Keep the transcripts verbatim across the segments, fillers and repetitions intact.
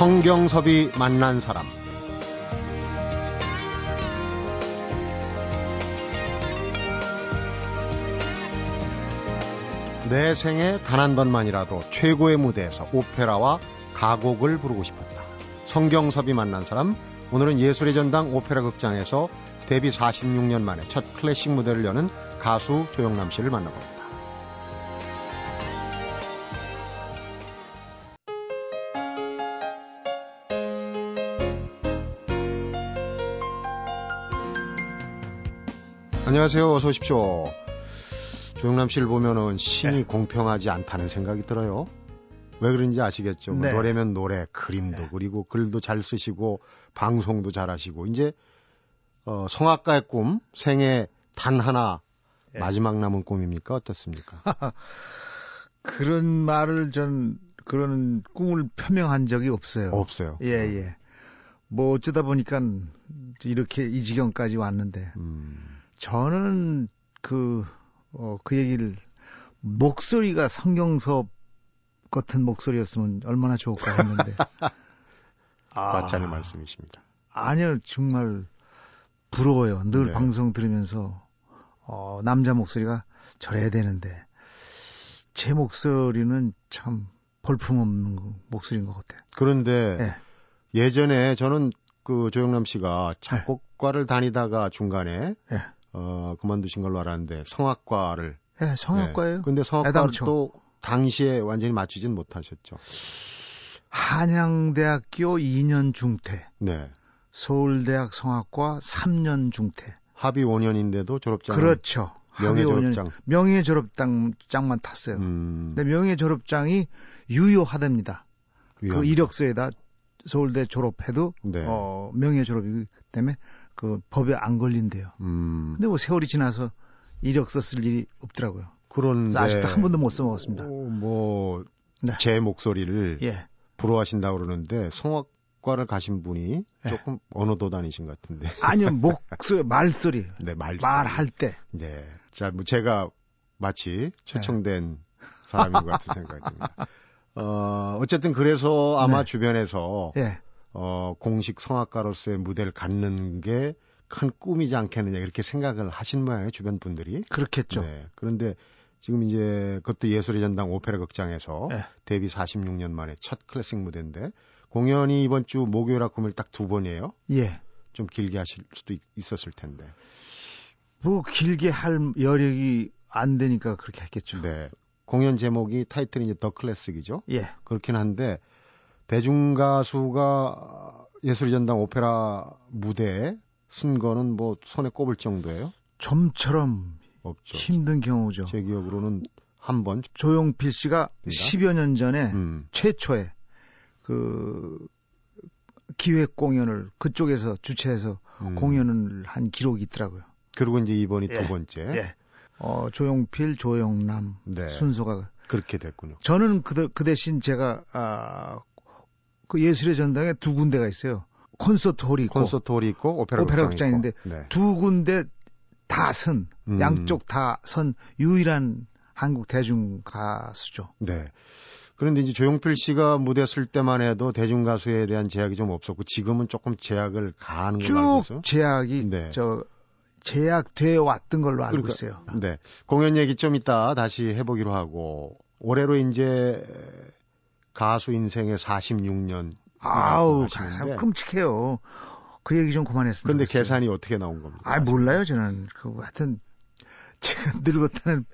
성경섭이 만난 사람. 내 생에 단 한 번만이라도 최고의 무대에서 오페라와 가곡을 부르고 싶었다. 성경섭이 만난 사람. 오늘은 예술의 전당 오페라 극장에서 데뷔 사십육 년 만에 첫 클래식 무대를 여는 가수 조영남 씨를 만나봅니다. 안녕하세요. 어서 오십시오. 조영남 씨를 보면은 신이 네. 공평하지 않다는 생각이 들어요. 왜 그런지 아시겠죠? 네. 노래면 노래, 그림도 네. 그리고 글도 잘 쓰시고 방송도 잘 하시고 이제 어, 성악가의 꿈, 생애 단 하나 네. 마지막 남은 꿈입니까? 어떻습니까? 그런 말을 전 그런 꿈을 표명한 적이 없어요. 없어요. 예예. 예. 뭐 어쩌다 보니까 이렇게 이 지경까지 왔는데. 음. 저는 그, 어, 그 얘기를, 목소리가 성경섭 같은 목소리였으면 얼마나 좋을까 했는데. 아, 마찬가지 말씀이십니다. 아니요, 정말 부러워요. 늘 네. 방송 들으면서, 어, 남자 목소리가 저래야 되는데, 제 목소리는 참 볼품없는 목소리인 것 같아요. 그런데 네. 예전에 저는 그 조영남 씨가 작곡과를 네. 다니다가 중간에, 네. 어, 그만두신 걸로 알았는데, 성악과를. 예, 네, 성악과예요. 네. 근데 성악과를 또 당시에 완전히 맞추진 못하셨죠. 한양대학교 이 년 중퇴. 네. 서울대학 성악과 삼 년 중퇴. 합이 오 년인데도 졸업장. 그렇죠. 명예 졸업장. 명예 졸업장만 탔어요. 음. 근데 명예 졸업장이 유효하답니다. 위험하다. 그 이력서에다 서울대 졸업해도 네. 어, 명예 졸업이기 때문에. 그 법에 안 걸린대요. 음. 근데 뭐 세월이 지나서 이력서 쓸 일이 없더라고요. 그런데 아직도 한 번도 못 써먹었습니다. 뭐 제 네. 목소리를 예. 부러워하신다고 그러는데 성악과를 가신 분이 예. 조금 언어도단이신 것 같은데. 아니요, 목소리, 말소리. 네, 말소리. 말할 때. 네. 자, 뭐 제가 마치 초청된 예. 사람인 것 같은 생각이 듭니다. 어, 어쨌든 그래서 아마 네. 주변에서. 예. 어, 공식 성악가로서의 무대를 갖는 게 큰 꿈이지 않겠느냐 이렇게 생각을 하신 모양이에요, 주변 분들이. 그렇겠죠. 네, 그런데 지금 이제 그것도 예술의 전당 오페라 극장에서 네. 데뷔 사십육 년 만에 첫 클래식 무대인데 공연이 이번 주 목요일과 금요일 딱 두 번이에요. 예. 좀 길게 하실 수도 있, 있었을 텐데. 뭐 길게 할 여력이 안 되니까 그렇게 했겠죠. 네. 공연 제목이 타이틀이 이제 더 클래식이죠. 예. 그렇긴 한데. 대중가수가 예술의 전당 오페라 무대에 쓴 거는 뭐 손에 꼽을 정도예요? 좀처럼 없죠. 힘든 경우죠. 제 기억으로는 한 번. 조용필 씨가 십여 년 전에 음. 최초의 그 기획 공연을 그쪽에서 주최해서 음. 공연을 한 기록이 있더라고요. 그리고 이제 이번이 예. 두 번째. 예. 어, 조용필, 조영남 네. 순서가. 그렇게 됐군요. 저는 그, 그 대신 제가 아, 그 예술의 전당에 두 군데가 있어요. 콘서트 홀이 있고, 콘서트 홀이 있고 오페라, 오페라 극장인데 네. 두 군데 다 선, 음. 양쪽 다 선 유일한 한국 대중 가수죠. 네. 그런데 이제 조용필 씨가 무대 쓸 때만 해도 대중 가수에 대한 제약이 좀 없었고 지금은 조금 제약을 가하는 걸로 알고 있어요. 쭉 제약이 네. 저 제약되어 왔던 걸로 알고 그러니까, 있어요. 네. 공연 얘기 좀 이따 다시 해보기로 하고 올해로 이제. 가수 인생의 사십육 년. 아우, 참 끔찍해요. 그 얘기 좀 그만했습니다. 그런데 계산이 어떻게 나온 겁니까? 아, 몰라요, 저는. 그, 하여튼, 제가 늙었다는,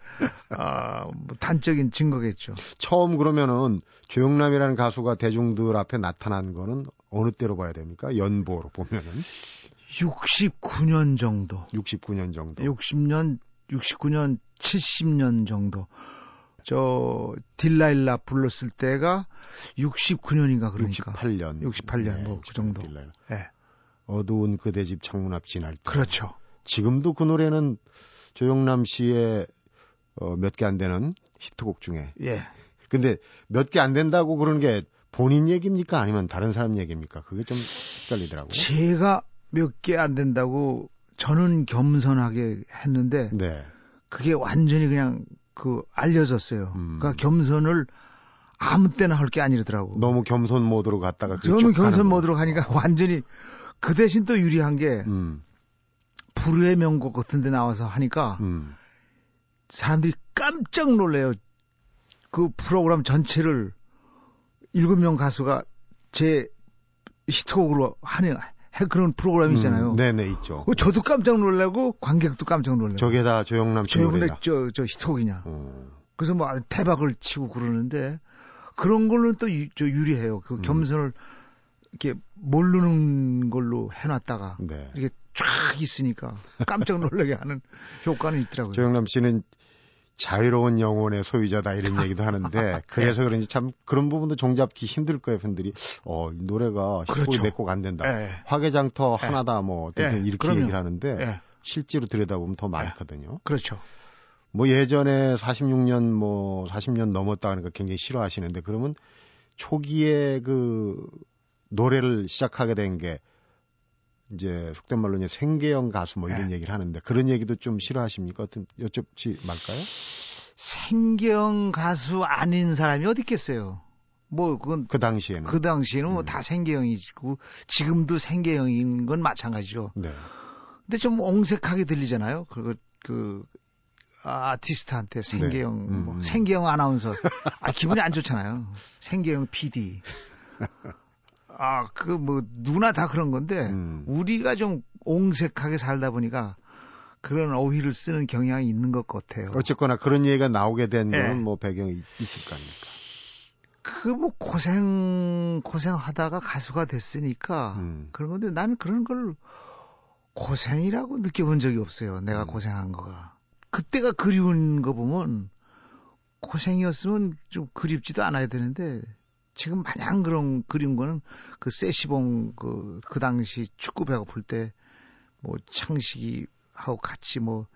아, 뭐 단적인 증거겠죠. 처음 그러면은, 조영남이라는 가수가 대중들 앞에 나타난 거는 어느 때로 봐야 됩니까? 연보로 보면은. 육십구 년 정도. 육십구 년 정도. 육십 년, 육십구 년, 칠십 년 정도. 저 딜라일라 불렀을 때가 육십구 년인가 그러니까 육십팔 년 육십팔 년 뭐 그 네, 정도 딜라일라. 네. 어두운 그대 집 창문 앞 지날 때 그렇죠. 지금도 그 노래는 조영남 씨의 어, 몇 개 안 되는 히트곡 중에 예. 근데 몇 개 안 된다고 그러는 게 본인 얘기입니까? 아니면 다른 사람 얘기입니까? 그게 좀 헷갈리더라고요. 제가 몇 개 안 된다고 저는 겸손하게 했는데 네. 그게 완전히 그냥 그 알려졌어요. 음. 그러니까 겸손을 아무 때나 할 게 아니더라고. 너무 겸손 모드로 갔다가 너무 겸손 모드로 가니까 완전히 그 대신 또 유리한 게 음. 불후의 명곡 같은 데 나와서 하니까 음. 사람들이 깜짝 놀래요. 그 프로그램 전체를 일곱 명 가수가 제 히트곡으로 하는 그런 프로그램 있잖아요. 음, 네네 있죠. 저도 깜짝 놀라고 관객도 깜짝 놀래요. 저게 다 조영남 씨 노래다. 저, 저 히트곡이냐. 음. 그래서 뭐 대박을 치고 그러는데 그런 걸로는 또 유, 저 유리해요. 그 겸손을 음. 이렇게 모르는 걸로 해놨다가 네. 이렇게 쫙 있으니까 깜짝 놀라게 하는 효과는 있더라고요. 조영남 씨는 자유로운 영혼의 소유자다 이런 얘기도 하는데 그래서 그런지 참 그런 부분도 종잡기 힘들 거예요. 팬들이 어 노래가 그렇죠. 내 곡 안 된다. 예. 화개장터 예. 하나다 뭐 어쨌든 예. 이렇게 그럼요. 얘기를 하는데 예. 실제로 들여다보면 더 많거든요. 예. 그렇죠. 뭐 예전에 사십육 년 뭐 사십 년 넘었다 하는 거 굉장히 싫어하시는데 그러면 초기에 그 노래를 시작하게 된 게 이제 속된 말로 이제 생계형 가수 뭐 이런 네. 얘기를 하는데 그런 얘기도 좀 싫어하십니까? 어떤 여쭙지 말까요? 생계형 가수 아닌 사람이 어디 있겠어요? 뭐 그건 그 당시에는 그 당시에는 음. 뭐 다 생계형이고 지금도 생계형인 건 마찬가지죠. 네. 근데 좀 옹색하게 들리잖아요. 그리고 그 아티스트한테 생계형 네. 음. 뭐 생계형 아나운서 아 기분이 안 좋잖아요. 생계형 피디. 아, 그, 뭐, 누구나 다 그런 건데, 음. 우리가 좀 옹색하게 살다 보니까 그런 어휘를 쓰는 경향이 있는 것 같아요. 어쨌거나 그런 얘기가 나오게 된 건 네. 뭐 배경이 있을 거 아닙니까? 그 뭐 고생, 고생하다가 가수가 됐으니까 음. 그런 건데 나는 그런 걸 고생이라고 느껴본 적이 없어요. 내가 음. 고생한 거가. 그때가 그리운 거 보면 고생이었으면 좀 그립지도 않아야 되는데 지금 마냥 그런 그린 거는 그 세시봉 그, 그 당시 축구 배고플 때 뭐 창식이 하고 같이 뭐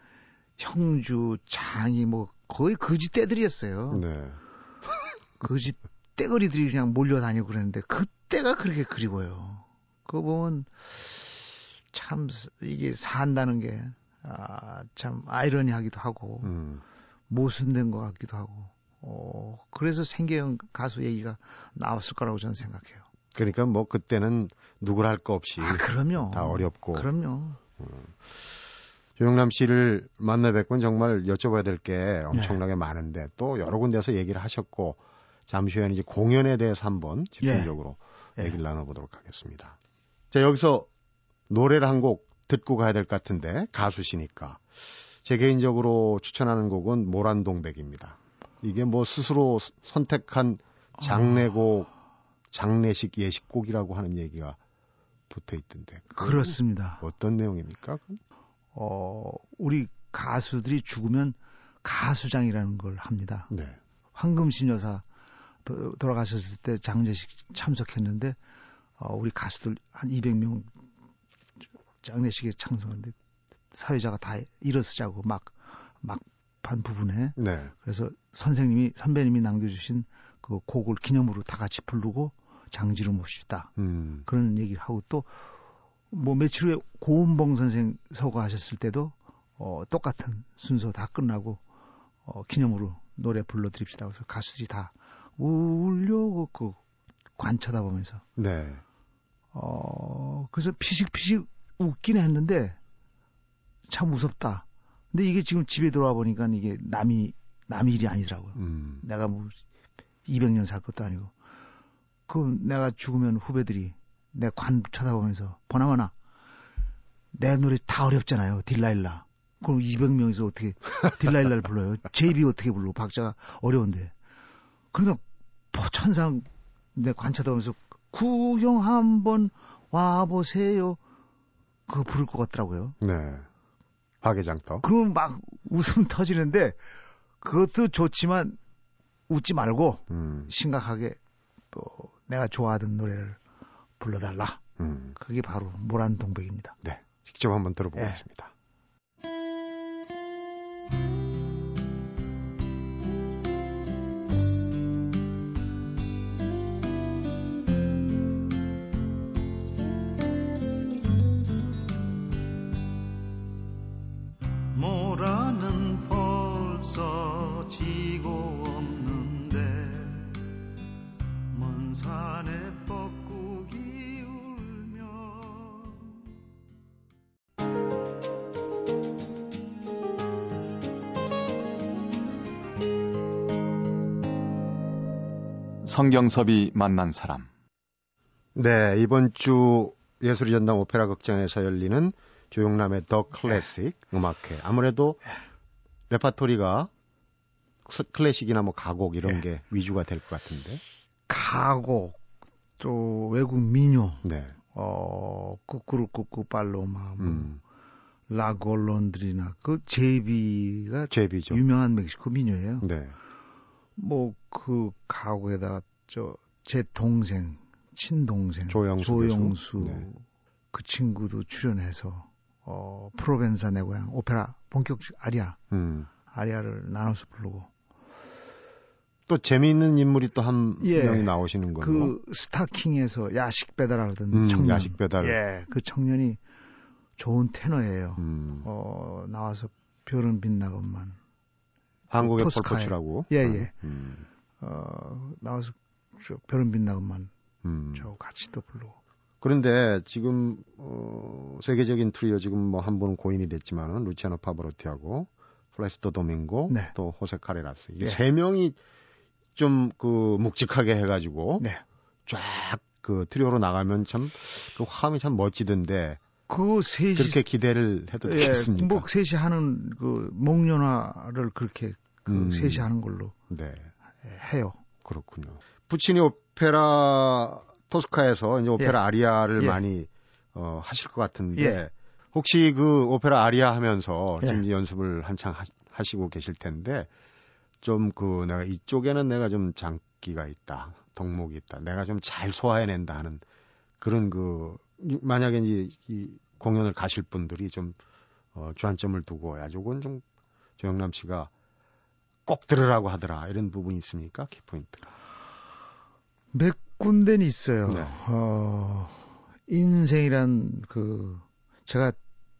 형주 장이 뭐 거의 거지 떼들이었어요. 네. 거지 떼거리들이 그냥 몰려다니고 그랬는데 그때가 그렇게 그리워요. 그거 보면 참 이게 산다는 게 아, 참 아이러니하기도 하고 음. 모순된 것 같기도 하고. 어, 그래서 생계형 가수 얘기가 나왔을 거라고 저는 생각해요. 그러니까 뭐 그때는 누굴 할 거 없이 아, 그럼요. 다 어렵고. 그럼요. 음. 조영남 씨를 만나 뵙고는 정말 여쭤봐야 될 게 엄청나게 네. 많은데 또 여러 군데서 얘기를 하셨고 잠시 후에는 이제 공연에 대해서 한번 집중적으로 네. 얘기를 네. 나눠보도록 하겠습니다. 자, 여기서 노래를 한 곡 듣고 가야 될 것 같은데 가수시니까 제 개인적으로 추천하는 곡은 모란동백입니다. 이게 뭐 스스로 선택한 장례곡, 장례식 예식곡이라고 하는 얘기가 붙어 있던데. 그렇습니다. 어떤 내용입니까? 어, 우리 가수들이 죽으면 가수장이라는 걸 합니다. 네. 황금심 여사 도, 돌아가셨을 때 장례식 참석했는데 어, 우리 가수들 한 이백 명 장례식에 참석했는데 사회자가 다 일어서자고 막 막. 반 부분에 네. 그래서 선생님이 선배님이 남겨주신 그 곡을 기념으로 다 같이 부르고 장지로 몹시다 음. 그런 얘기를 하고 또 뭐 며칠 후에 고은봉 선생 서거하셨을 때도 어, 똑같은 순서 다 끝나고 어, 기념으로 노래 불러드립시다 그래서 가수들이 다 울려고 그 관 쳐다보면서 네. 어, 그래서 피식피식 웃긴 했는데 참 무섭다. 근데 이게 지금 집에 돌아와 보니까 이게 남이, 남이 일이 아니더라고요. 음. 내가 뭐 이백 년 살 것도 아니고. 그 내가 죽으면 후배들이 내 관 쳐다보면서 보나마나 내 노래 다 어렵잖아요. 딜라일라. 그럼 이백 명에서 어떻게 딜라일라를 불러요? 제이비 어떻게 불러? 박자가 어려운데. 그러니까 포천상 내 관 쳐다보면서 구경 한번 와보세요. 그거 부를 것 같더라고요. 네. 화개장터. 그럼 막 웃음 터지는데 그것도 좋지만 웃지 말고 음. 심각하게 또 내가 좋아하던 노래를 불러달라. 음. 그게 바로 모란동백입니다. 네, 직접 한번 들어보겠습니다. 네. 지고 없는데 성경섭이 만난 사람. 네, 이번 주 예술의 전당 오페라 극장에서 열리는 조영남의 더 클래식 음악회. 아무래도 레파토리가 클래식이나 뭐 가곡 이런 예. 게 위주가 될 것 같은데. 가곡, 또 외국 민요, 네. 어, 꾸꾸루꾸꾸 팔로마, 뭐, 음. 라골론드리나, 그 제비가 제비죠. 유명한 멕시코 민요예요. 네. 뭐 그 가곡에다가 저 제 동생, 친동생 조영수, 조영수 네. 그 친구도 출연해서 어, 프로벤사 내 고향 오페라 본격적 아리아. 음. 아리아를 나눠서 부르고. 또 재미있는 인물이 또 한 예, 명이 나오시는 거예요. 그 스타킹에서 야식 배달하던 음, 청년. 야식 배달. 예, 그 청년이 좋은 테너예요. 음. 어, 나와서 별은 빛나건만. 한국의 폴포츠라고. 예, 예. 음. 어, 나와서 저 별은 빛나건만. 음. 저 같이 또 부르고. 그런데 지금 어, 세계적인 트리오 지금 뭐 한 분은 고인이 됐지만은 루치아노 파바로티하고 플라시도 도밍고, 네. 또 호세 카레라스. 이 세 네. 명이 좀 그 묵직하게 해가지고 네. 쫙 그 트리오로 나가면 참 그 화음이 참 멋지던데. 그 셋이 그렇게 기대를 해도 예, 되겠습니까? 뭐 셋이 하는 그 목련화를 그렇게 그 음, 셋이 하는 걸로 네. 해요. 그렇군요. 부치니 오페라 토스카에서 이제 오페라 예. 아리아를 예. 많이 어, 하실 것 같은데. 예. 혹시 그 오페라 아리아 하면서 예. 지금 연습을 한창 하, 하시고 계실 텐데 좀 그 내가 이쪽에는 내가 좀 장기가 있다, 덕목이 있다, 내가 좀 잘 소화해낸다 하는 그런 그 만약에 이제 이 공연을 가실 분들이 좀 어, 주안점을 두고 야, 요건 좀 조영남 씨가 꼭 들으라고 하더라 이런 부분이 있습니까? 키포인트가 몇 군데는 있어요. 네. 어, 인생이란 그 제가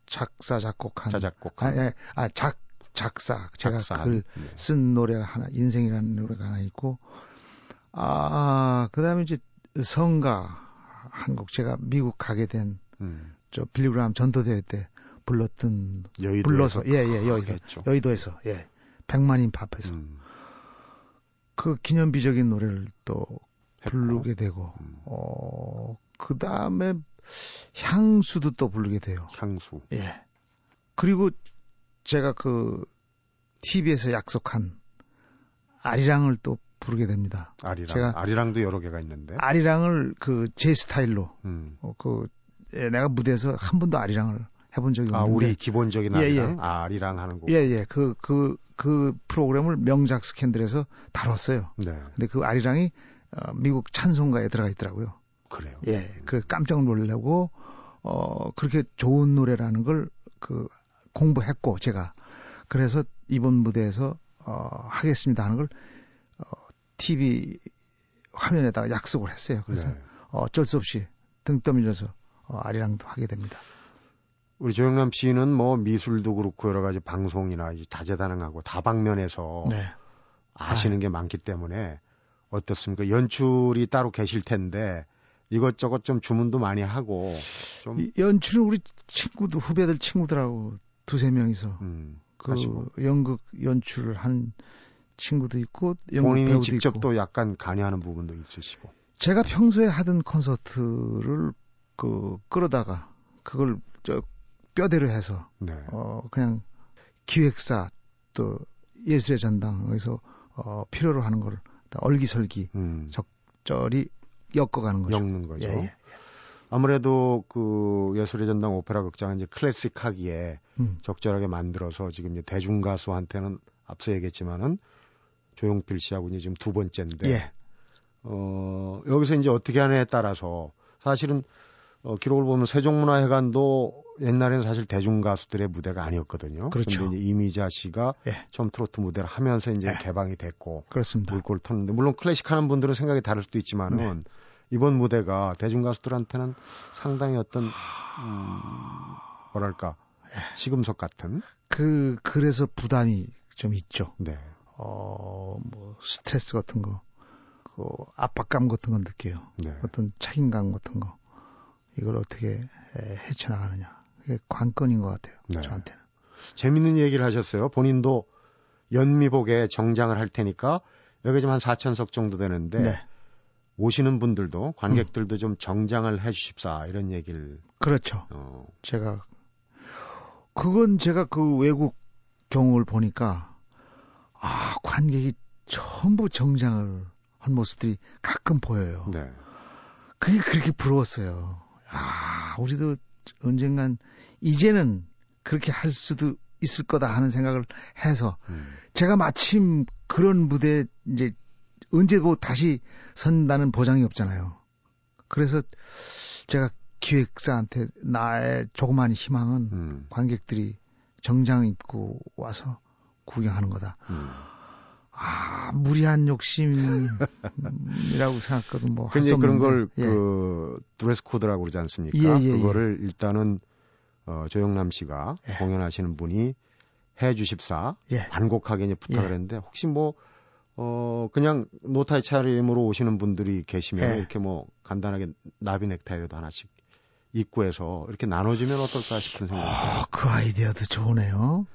작사 작곡한 자작곡한 아, 아, 작 작사 제가 글 쓴 노래가 하나 인생이라는 노래가 하나 있고 아 그다음에 이제 성가 한 곡 제가 미국 가게 된 저 음. 빌리브라함 전도대회 때 불렀던 여의도에서 불러서 예예 예, 여의도 여의도에서 예 백만인 팝에서 음. 그 기념비적인 노래를 또 했고. 부르게 되고 음. 어 그다음에 향수도 또 부르게 돼요. 향수. 예. 그리고 제가 그 티비에서 약속한 아리랑을 또 부르게 됩니다. 아리랑. 제가 아리랑도 여러 개가 있는데. 아리랑을 그 제 스타일로 음. 어, 그 예, 내가 무대에서 한 번도 아리랑을 해본 적이 없는데. 아, 우리 기본적인 아리랑. 예, 예. 아, 아리랑 하는 곡. 예, 예. 그 그 그 프로그램을 명작 스캔들에서 다뤘어요. 네. 근데 그 아리랑이 미국 찬송가에 들어가 있더라고요. 그래요. 예, 그래 깜짝 놀라고 어 그렇게 좋은 노래라는 걸 그 공부했고 제가 그래서 이번 무대에서 어 하겠습니다 하는 걸 어, 티비 화면에다가 약속을 했어요. 그래서 네. 어쩔 수 없이 등 떠밀려서 어, 아리랑도 하게 됩니다. 우리 조영남 씨는 뭐 미술도 그렇고 여러 가지 방송이나 이제 다재다능하고 다방면에서 네. 아시는 아. 게 많기 때문에 어떻습니까? 연출이 따로 계실 텐데. 이것저것 좀 주문도 많이 하고 좀 연출은 우리 친구들 후배들 친구들하고 두세 명이서 음, 그 하시고. 연극 연출을 한 친구도 있고 연극 본인이 배우도 직접 있고. 또 약간 간이하는 부분도 있으시고 제가 평소에 하던 콘서트를 그 끌어다가 그걸 저 뼈대로 해서 네. 어, 그냥 기획사 또 예술의 전당에서 어, 필요로 하는 걸 다 얼기설기 음. 적절히 엮어가는 거죠. 엮는 거죠. 예, 예. 아무래도 그 예술의 전당 오페라 극장은 이제 클래식하기에 음. 적절하게 만들어서 지금 이제 대중 가수한테는 앞서 얘기했지만은 조용필 씨하고 이제 지금 두 번째인데 예. 어, 여기서 이제 어떻게 하느냐에 따라서 사실은 어, 기록을 보면 세종문화회관도 옛날에는 사실 대중 가수들의 무대가 아니었거든요. 그렇죠. 근데 이제 이미자 씨가 예. 처음 트로트 무대를 하면서 이제 예. 개방이 됐고 그렇습니다. 물꼬를 텄는데 물론 클래식 하는 분들은 생각이 다를 수도 있지만은 네. 이번 무대가 대중 가수들한테는 상당히 어떤 음, 뭐랄까 시금석 같은 그 그래서 부담이 좀 있죠. 네. 어, 뭐 스트레스 같은 거, 그 압박감 같은 건 느껴요. 네. 어떤 책임감 같은 거. 이걸 어떻게 헤쳐나가느냐. 그게 관건인 것 같아요. 네. 저한테는. 재밌는 얘기를 하셨어요. 본인도 연미복에 정장을 할 테니까 여기 지금 한 사천 석 정도 되는데 네. 오시는 분들도 관객들도 음. 좀 정장을 해주십사 이런 얘기를. 그렇죠. 어. 제가 그건 제가 그 외국 경우를 보니까 아 관객이 전부 정장을 한 모습들이 가끔 보여요. 네. 그게 그렇게 부러웠어요. 아 우리도 언젠간 이제는 그렇게 할 수도 있을 거다 하는 생각을 해서 음. 제가 마침 그런 무대 이제 언제 뭐 다시 선다는 보장이 없잖아요. 그래서 제가 기획사한테 나의 조그마한 희망은 음. 관객들이 정장 입고 와서 구경하는 거다. 음. 아 무리한 욕심이라고 생각하거든. 뭐 근데 그런 걸 그 예. 드레스 코드라고 그러지 않습니까? 예, 예, 그거를 예. 일단은 어, 조영남 씨가 예. 공연하시는 분이 해 주십사 예. 간곡하게 이제 부탁을 예. 했는데 혹시 뭐 어, 그냥 노타이 차림으로 오시는 분들이 계시면 예. 이렇게 뭐 간단하게 나비 넥타이라도 하나씩 입고 해서 이렇게 나눠주면 어떨까 싶은 생각이 들어요. 어, 그 아이디어도 좋으네요.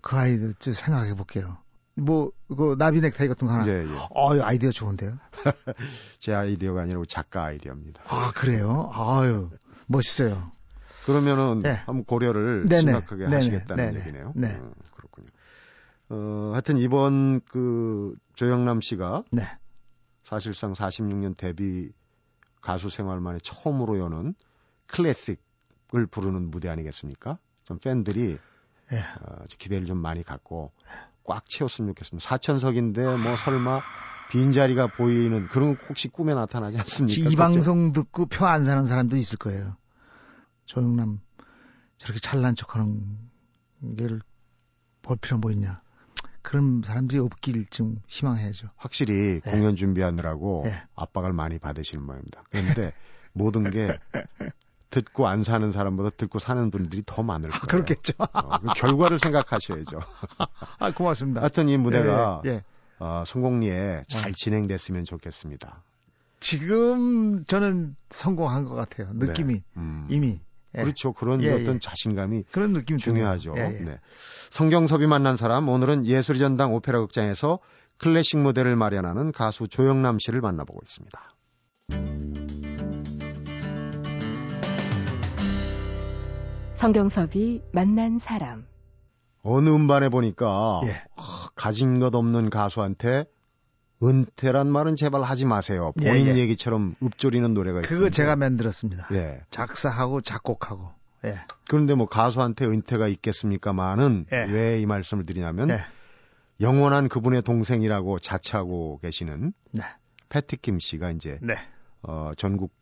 그 아이디어 좀 생각해 볼게요. 뭐, 그 나비 넥타이 같은 거 하나. 예, 예. 어, 아이디어 좋은데요? 제 아이디어가 아니라 작가 아이디어입니다. 아, 그래요? 아유, 멋있어요. 그러면은 네. 한번 고려를 네네. 심각하게 네네. 하시겠다는 네네. 얘기네요. 네. 음, 그렇군요. 어, 하여튼 이번 그 조영남 씨가 네. 사실상 사십육 년 데뷔 가수 생활 만에 처음으로 여는 클래식을 부르는 무대 아니겠습니까? 좀 팬들이 네. 어, 기대를 좀 많이 갖고 꽉 채웠으면 좋겠습니다. 사천석인데 뭐 설마 빈자리가 보이는 그런 혹시 꿈에 나타나지 않습니까? 이 방송 듣고 표 안 사는 사람도 있을 거예요. 조영남 저렇게 잘난 척하는 게를 볼 필요는 뭐 있냐. 그런 사람들이 없길 좀 희망해야죠. 확실히 예. 공연 준비하느라고 예. 압박을 많이 받으시는 모양입니다. 그런데 모든 게 듣고 안 사는 사람보다 듣고 사는 분들이 더 많을 거예요. 아, 그렇겠죠. 어, 결과를 생각하셔야죠. 아, 고맙습니다. 하여튼 이 무대가 예, 예. 어, 성공리에 잘 진행됐으면 좋겠습니다. 지금 저는 성공한 것 같아요. 느낌이 네. 음. 이미. 예. 그렇죠. 그런 예, 어떤 예. 자신감이 그런 느낌이 중요하죠. 예, 예. 네. 성경섭이 만난 사람, 오늘은 예술의 전당 오페라 극장에서 클래식 무대를 마련하는 가수 조영남 씨를 만나보고 있습니다. 성경섭이 만난 사람. 어느 음반에 보니까 예. 아, 가진 것 없는 가수한테 은퇴란 말은 제발 하지 마세요. 본인 예, 예. 얘기처럼 읊조리는 노래가 있어요. 그거 있군요. 제가 만들었습니다. 예. 작사하고 작곡하고. 예. 그런데 뭐 가수한테 은퇴가 있겠습니까만은 예. 왜 이 말씀을 드리냐면 예. 영원한 그분의 동생이라고 자처하고 계시는 네. 패티 김 씨가 이제 네. 어, 전국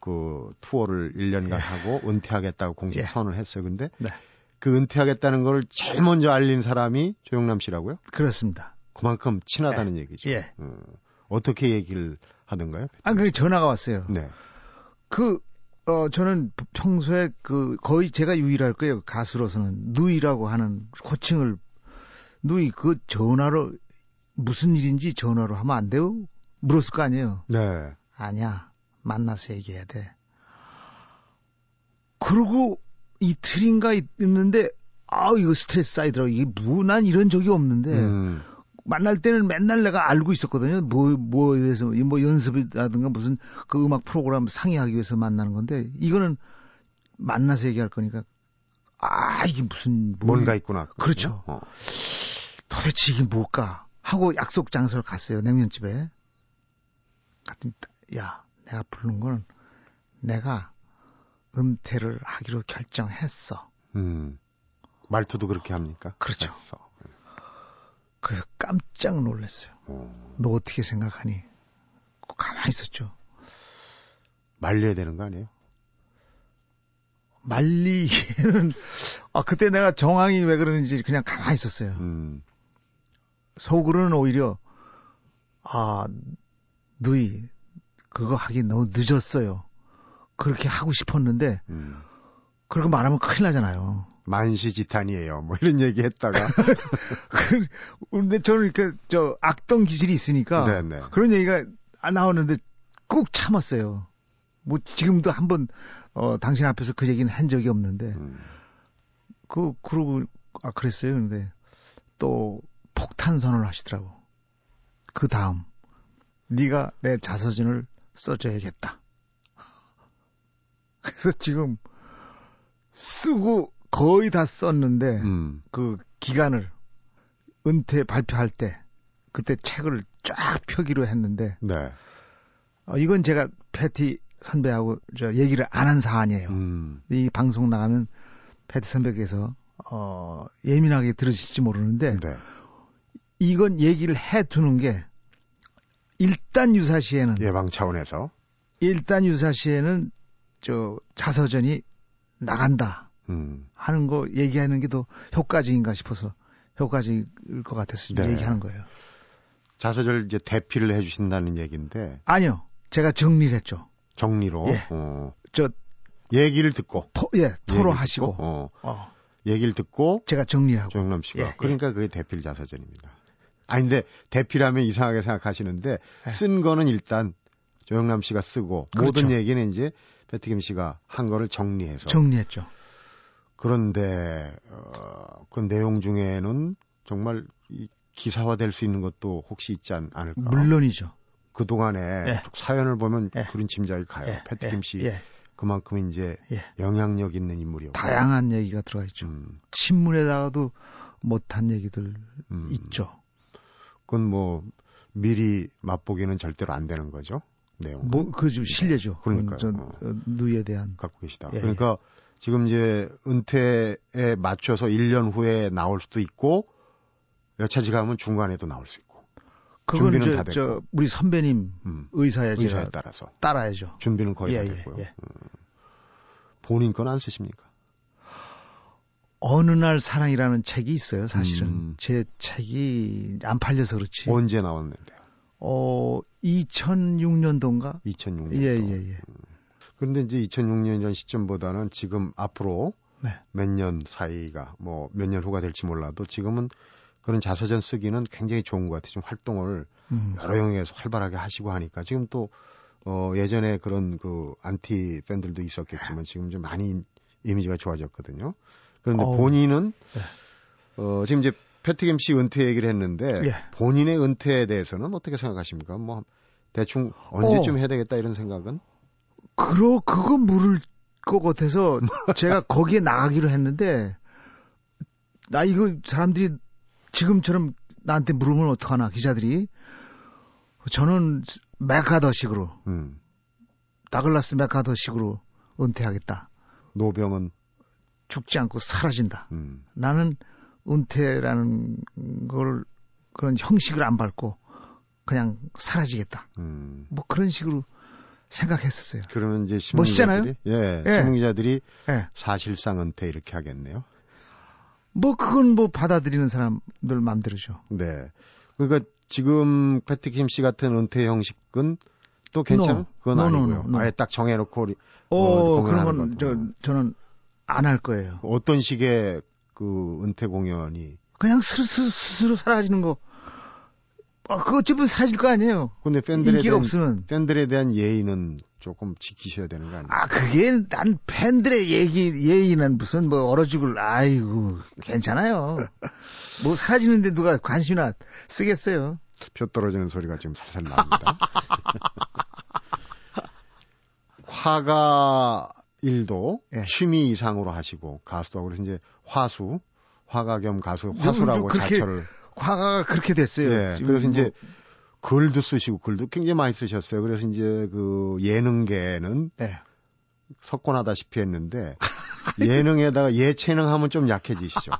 그 투어를 일 년간 예. 하고 은퇴하겠다고 공식 예. 선언을 했어요. 근데 네. 그 은퇴하겠다는 걸 제일 먼저 알린 사람이 조영남 씨라고요? 그렇습니다. 그만큼 친하다는 예. 얘기죠. 예. 어, 어떻게 얘기를 하던가요? 아, 그 전화가 왔어요. 네. 그, 어, 저는 평소에 그, 거의 제가 유일할 거예요. 가수로서는. 누이라고 하는 호칭을, 누이, 그 전화로, 무슨 일인지 전화로 하면 안 돼요? 물었을 거 아니에요? 네. 아니야. 만나서 얘기해야 돼. 그러고 이틀인가 있는데, 아 이거 스트레스 쌓이더라고. 이게 뭐, 난 이런 적이 없는데. 음. 만날 때는 맨날 내가 알고 있었거든요. 뭐, 뭐에 대해서, 뭐 연습이라든가 무슨 그 음악 프로그램 상의하기 위해서 만나는 건데, 이거는 만나서 얘기할 거니까, 아, 이게 무슨. 뭐, 뭔가 있구나. 그렇죠. 어. 도대체 이게 뭘까? 하고 약속 장소를 갔어요. 냉면집에. 갔더니, 야, 내가 부르는 건 내가 은퇴를 하기로 결정했어. 음. 말투도 그렇게 합니까? 그렇죠. 했어. 그래서 깜짝 놀랐어요. 오. 너 어떻게 생각하니? 가만히 있었죠. 말려야 되는 거 아니에요? 말리기에는 아, 그때 내가 정황이 왜 그러는지 그냥 가만히 있었어요. 음. 속으로는 오히려 아, 누이 그거 하기 너무 늦었어요. 그렇게 하고 싶었는데 음. 그렇게 말하면 큰일 나잖아요. 만시지탄이에요. 뭐 이런 얘기 했다가. 근데 저는 이렇게 저 악동 기질이 있으니까 네네. 그런 얘기가 안 나오는데 꼭 참았어요. 뭐 지금도 한번 어, 당신 앞에서 그 얘기는 한 적이 없는데 음. 그 그러고 아 그랬어요. 근데 또 폭탄 선언을 하시더라고. 그 다음 네가 내 자서전을 써줘야겠다. 그래서 지금 쓰고 거의 다 썼는데 음. 그 기간을 은퇴 발표할 때 그때 책을 쫙 펴기로 했는데 네. 어, 이건 제가 패티 선배하고 저 얘기를 안 한 사안이에요. 음. 이 방송 나가면 패티 선배께서 어, 예민하게 들으실지 모르는데 네. 이건 얘기를 해두는 게 일단 유사시에는 예방 차원에서 일단 유사시에는 저 자서전이 나간다 음. 하는 거 얘기하는 게 더 효과적인가 싶어서 효과적일 것 같아서 네. 얘기하는 거예요. 자서전을 이제 대필을 해주신다는 얘기인데 아니요, 제가 정리를 했죠. 정리로 예. 어. 저 얘기를 듣고 토, 예 토로하시고 얘기를 듣고, 어. 어. 얘기를 듣고 제가 정리하고 조영남 씨가 예. 그러니까 예. 그게 대필 자서전입니다. 아니 근데 대필하면 이상하게 생각하시는데 예. 쓴 거는 일단 조영남 씨가 쓰고 그렇죠. 모든 얘기는 이제 패티 김 씨가 한 거를 정리해서 정리했죠. 그런데 어, 그 내용 중에는 정말 이 기사화될 수 있는 것도 혹시 있지 않을까? 물론이죠. 그동안에 예. 사연을 보면 예. 그런 짐작이 가요. 예. 패티 김 씨 예. 그만큼 이제 예. 영향력 있는 인물이요. 다양한 얘기가 들어가 있죠. 음. 신문에다가도 못한 얘기들 음. 있죠. 그건 뭐 미리 맛보기는 절대로 안 되는 거죠. 내용. 뭐 그 지금 실례죠. 그러니까 누이에 대한 갖고 계시다. 예. 그러니까 지금 이제 은퇴에 맞춰서 일 년 후에 나올 수도 있고. 여차지가면 중간에도 나올 수 있고. 그건 준비는 저, 다 됐고. 저 우리 선배님 음. 의사에 제가 따라서 따라야죠. 준비는 거의 예, 다 됐고요. 예, 예. 음. 본인 건 안 쓰십니까? 어느 날 사랑이라는 책이 있어요. 사실은 음. 제 책이 안 팔려서 그렇지. 언제 나왔는데요? 어, 이천육 년도인가? 이천육 년도. 예, 예, 예. 음. 그런데 이제 이천육 년 전 시점보다는 지금 앞으로 네. 몇 년 사이가 뭐 몇 년 후가 될지 몰라도 지금은. 그런 자서전 쓰기는 굉장히 좋은 것 같아요. 좀 활동을 음. 여러 영역에서 활발하게 하시고 하니까 지금 또 어, 예전에 그런 그 안티 팬들도 있었겠지만 지금 좀 많이 이미지가 좋아졌거든요. 그런데 어. 본인은 네. 어, 지금 이제 패티 김 씨 은퇴 얘기를 했는데 예. 본인의 은퇴에 대해서는 어떻게 생각하십니까? 뭐 대충 언제쯤 어. 해야 되겠다 이런 생각은? 그러 그거 물을 것 같아서 제가 거기에 나가기로 했는데 나 이거 사람들이 지금처럼 나한테 물으면 어떡하나, 기자들이. 저는 맥아더식으로, 음. 더글라스 맥아더식으로 은퇴하겠다. 노병은? 죽지 않고 사라진다. 음. 나는 은퇴라는 걸, 그런 형식을 안 밟고 그냥 사라지겠다. 음. 뭐 그런 식으로 생각했었어요. 그러면 이제 신문 멋있잖아요? 기자들이? 예, 예. 신문 기자들이 예. 사실상 은퇴 이렇게 하겠네요. 뭐 그건 뭐 받아들이는 사람들 마음대로죠. 네. 그러니까 지금 패티 김 씨 같은 은퇴 형식은 또 괜찮아? No. 그건 no, 아니고요. No, no, no. 아예 딱 정해놓고 어, 어 그런 건 저, 저는 안 할 거예요. 어떤 식의 그 은퇴 공연이? 그냥 스스로, 스스로 사라지는 거. 어, 그거 어차피 사라질 거 아니에요. 근데 팬들에 인기가 대한, 없으면. 팬들에 대한 예의는 조금 지키셔야 되는 거 아니에요? 아, 그게 난 팬들의 얘기, 예의는 무슨 뭐 얼어 죽을, 아이고, 괜찮아요. 뭐 사라지는데 누가 관심이나 쓰겠어요. 표 떨어지는 소리가 지금 살살 납니다. 화가 일도 예. 취미 이상으로 하시고 가수도 하고 그래서 이제 화수, 화가 겸 가수, 화수라고 그렇게, 자처를. 화가가 그렇게 됐어요. 예, 그래서 뭐... 이제 글도 쓰시고 글도 굉장히 많이 쓰셨어요. 그래서 이제 그 예능계는 네. 석권하다시피 했는데 예능에다가 예체능 하면 좀 약해지시죠.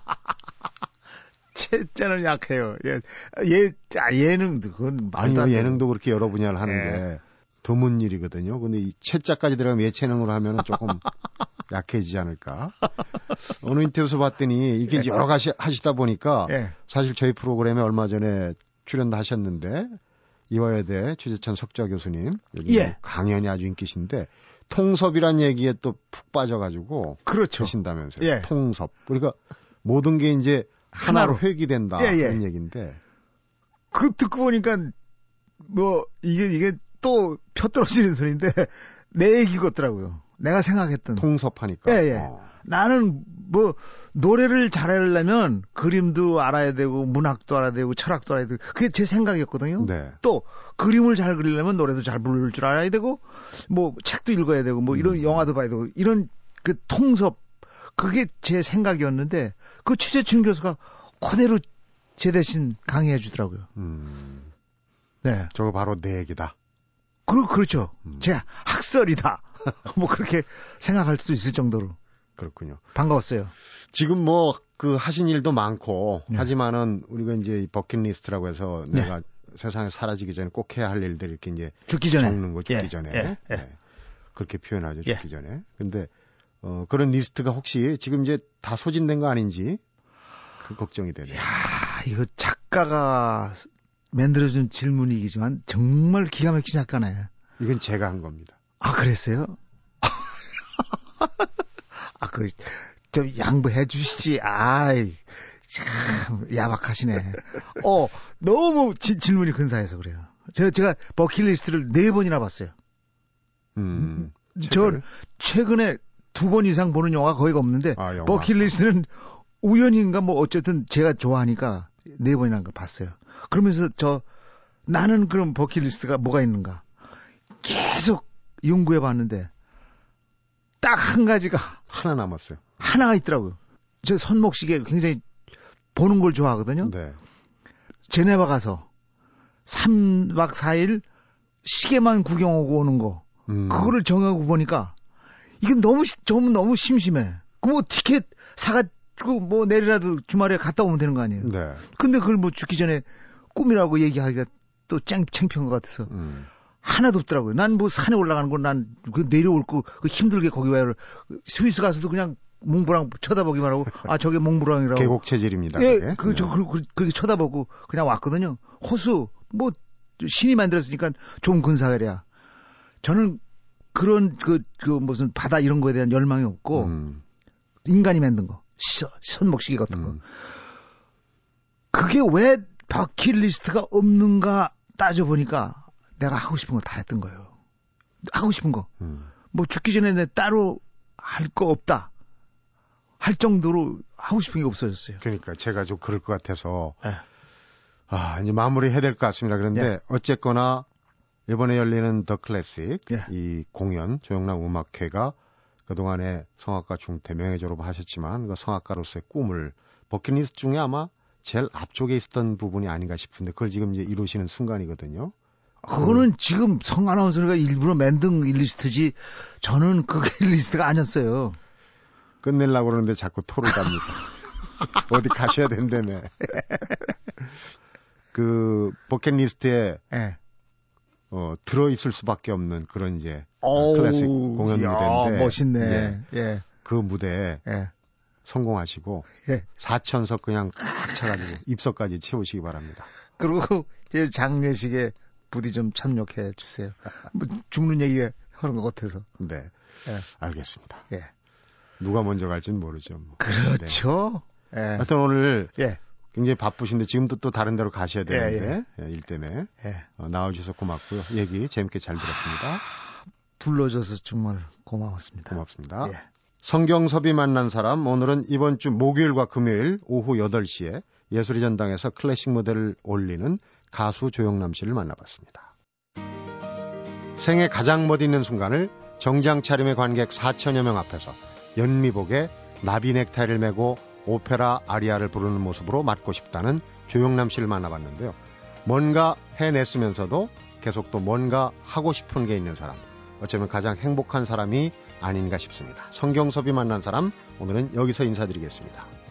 체제는 약해요. 예, 예, 아, 예능도 그건 말도 안 돼요. 예능도 그렇게 여러 분야를 하는데 네. 드문 일이거든요. 근데 이 체자까지 들어가면 예체능으로 하면은 조금 약해지지 않을까. 어느 인터뷰에서 봤더니 이게 예. 여러 가지 하시다 보니까 예. 사실 저희 프로그램에 얼마 전에 출연도 하셨는데 이화여대 최재천 석좌 교수님 여기 예. 강연이 아주 인기신데 통섭이란 얘기에 또 푹 빠져가지고 그렇죠. 하신다면서요. 예. 통섭. 그러니까 모든 게 이제 하나로, 하나로 회귀된다 예, 예. 이런 얘기인데 그 듣고 보니까 뭐 이게 이게 또 펴 떨어지는 소리인데 내 얘기 같더라고요. 내가 생각했던 통섭하니까. 예, 예. 어. 나는 뭐 노래를 잘하려면 그림도 알아야 되고 문학도 알아야 되고 철학도 알아야 되고 그게 제 생각이었거든요. 네. 또 그림을 잘 그리려면 노래도 잘 부를 줄 알아야 되고 뭐 책도 읽어야 되고 뭐 이런 음. 영화도 봐야 되고 이런 그 통섭 그게 제 생각이었는데 그 최재춘 교수가 그대로 제 대신 강의해 주더라고요. 음. 네. 저거 바로 내 얘기다. 그, 그렇죠. 음. 제 학설이다. 뭐 그렇게 생각할 수 있을 정도로. 그렇군요. 반가웠어요. 지금 뭐 그 하신 일도 많고 네. 하지만은 우리가 이제 버킷리스트라고 해서 네. 내가 세상에 사라지기 전에 꼭 해야 할 일들 이렇게 이제 죽기 전에 적는 거 죽기 예. 전에 예. 예. 네. 그렇게 표현하죠. 죽기 예. 전에. 근데 어, 그런 리스트가 혹시 지금 이제 다 소진된 거 아닌지 그 걱정이 되네요. 야, 이거 작가가 만들어준 질문이기지만 정말 기가 막힌 작가네. 이건 제가 한 겁니다. 아, 그랬어요? 아, 그, 좀 양보해 주시지. 아이, 참, 야박하시네. 어, 너무 지, 질문이 근사해서 그래요. 제가, 제가 버킷리스트를 네 번이나 봤어요. 음. 저, 최근에 두 번 이상 보는 영화가 거의 없는데, 아, 영화. 버킷리스트는 우연인가 뭐 어쨌든 제가 좋아하니까 네 번이나 봤어요. 그러면서 저, 나는 그럼 버킷리스트가 뭐가 있는가? 계속 연구해 봤는데, 딱 한 가지가 하나 남았어요. 하나가 있더라고요. 저 손목시계 굉장히 보는 걸 좋아하거든요. 네. 제네바 가서 삼 박 사 일 시계만 구경하고 오는 거 음. 그거를 정하고 보니까 이게 너무 너무 너무 심심해. 그 뭐 티켓 사가지고 뭐 내일이라도 주말에 갔다 오면 되는 거 아니에요. 네. 근데 그걸 뭐 죽기 전에 꿈이라고 얘기하기가 또 짱 창피한 것 같아서. 음. 하나도 없더라고요. 난 뭐 산에 올라가는 건 난 그 내려올 거 그 힘들게 거기 와요. 스위스 가서도 그냥 몽부랑 쳐다보기만 하고 아 저게 몽부랑이라고. 계곡 체질입니다. 예, 그 저 그 그 그게 쳐다보고 그냥 왔거든요. 호수 뭐 신이 만들었으니까 좀 근사하랴. 저는 그런 그 그 무슨 바다 이런 거에 대한 열망이 없고 음. 인간이 만든 거 시, 손목시계 같은 음. 거 그게 왜 버킷리스트가 없는가 따져보니까. 내가 하고 싶은 거 다 했던 거예요. 하고 싶은 거. 음. 뭐 죽기 전에 내 따로 할 거 없다. 할 정도로 하고 싶은 게 없어졌어요. 그러니까 제가 좀 그럴 것 같아서 네. 아 이제 마무리해야 될 것 같습니다. 그런데 네. 어쨌거나 이번에 열리는 더 클래식 네. 이 공연 조영남 음악회가 그동안에 성악가 중퇴 명예 졸업하셨지만 그 성악가로서의 꿈을 버킷리스트 중에 아마 제일 앞쪽에 있었던 부분이 아닌가 싶은데 그걸 지금 이제 이루시는 순간이거든요. 그거는 음. 지금 성 아나운서가 일부러 만든 리스트지 저는 그게 리스트가 아니었어요. 끝내려고 그러는데 자꾸 토를 갑니다. 어디 가셔야 된다며. 그 버킷리스트에 네. 어, 들어있을 수밖에 없는 그런 이제 오우, 클래식 공연 이야, 무대인데 멋있네. 예, 예. 그 무대에 예. 성공하시고 예. 사천석 그냥 차가지고 입석까지 채우시기 바랍니다. 그리고 제 장례식에 부디 좀 참여해 주세요. 뭐 죽는 얘기 하는 것 같아서. 네, 예. 알겠습니다. 예. 누가 먼저 갈지는 모르죠. 뭐. 그렇죠. 네. 예. 하여튼 오늘 예. 굉장히 바쁘신데 지금도 또 다른 데로 가셔야 되는데 예, 예. 예, 일 때문에 예. 어, 나와주셔서 고맙고요. 얘기 재밌게 잘 들었습니다. 불러줘서 정말 고마웠습니다. 고맙습니다. 예. 성경섭이 만난 사람 오늘은 이번 주 목요일과 금요일 오후 여덟 시에 예술의 전당에서 클래식 무대를 올리는 가수 조영남 씨를 만나봤습니다. 생애 가장 멋있는 순간을 정장 차림의 관객 사천여 명 앞에서 연미복에 나비 넥타이를 메고 오페라 아리아를 부르는 모습으로 맞고 싶다는 조영남 씨를 만나봤는데요. 뭔가 해냈으면서도 계속 또 뭔가 하고 싶은 게 있는 사람, 어쩌면 가장 행복한 사람이 아닌가 싶습니다. 성경섭이 만난 사람, 오늘은 여기서 인사드리겠습니다.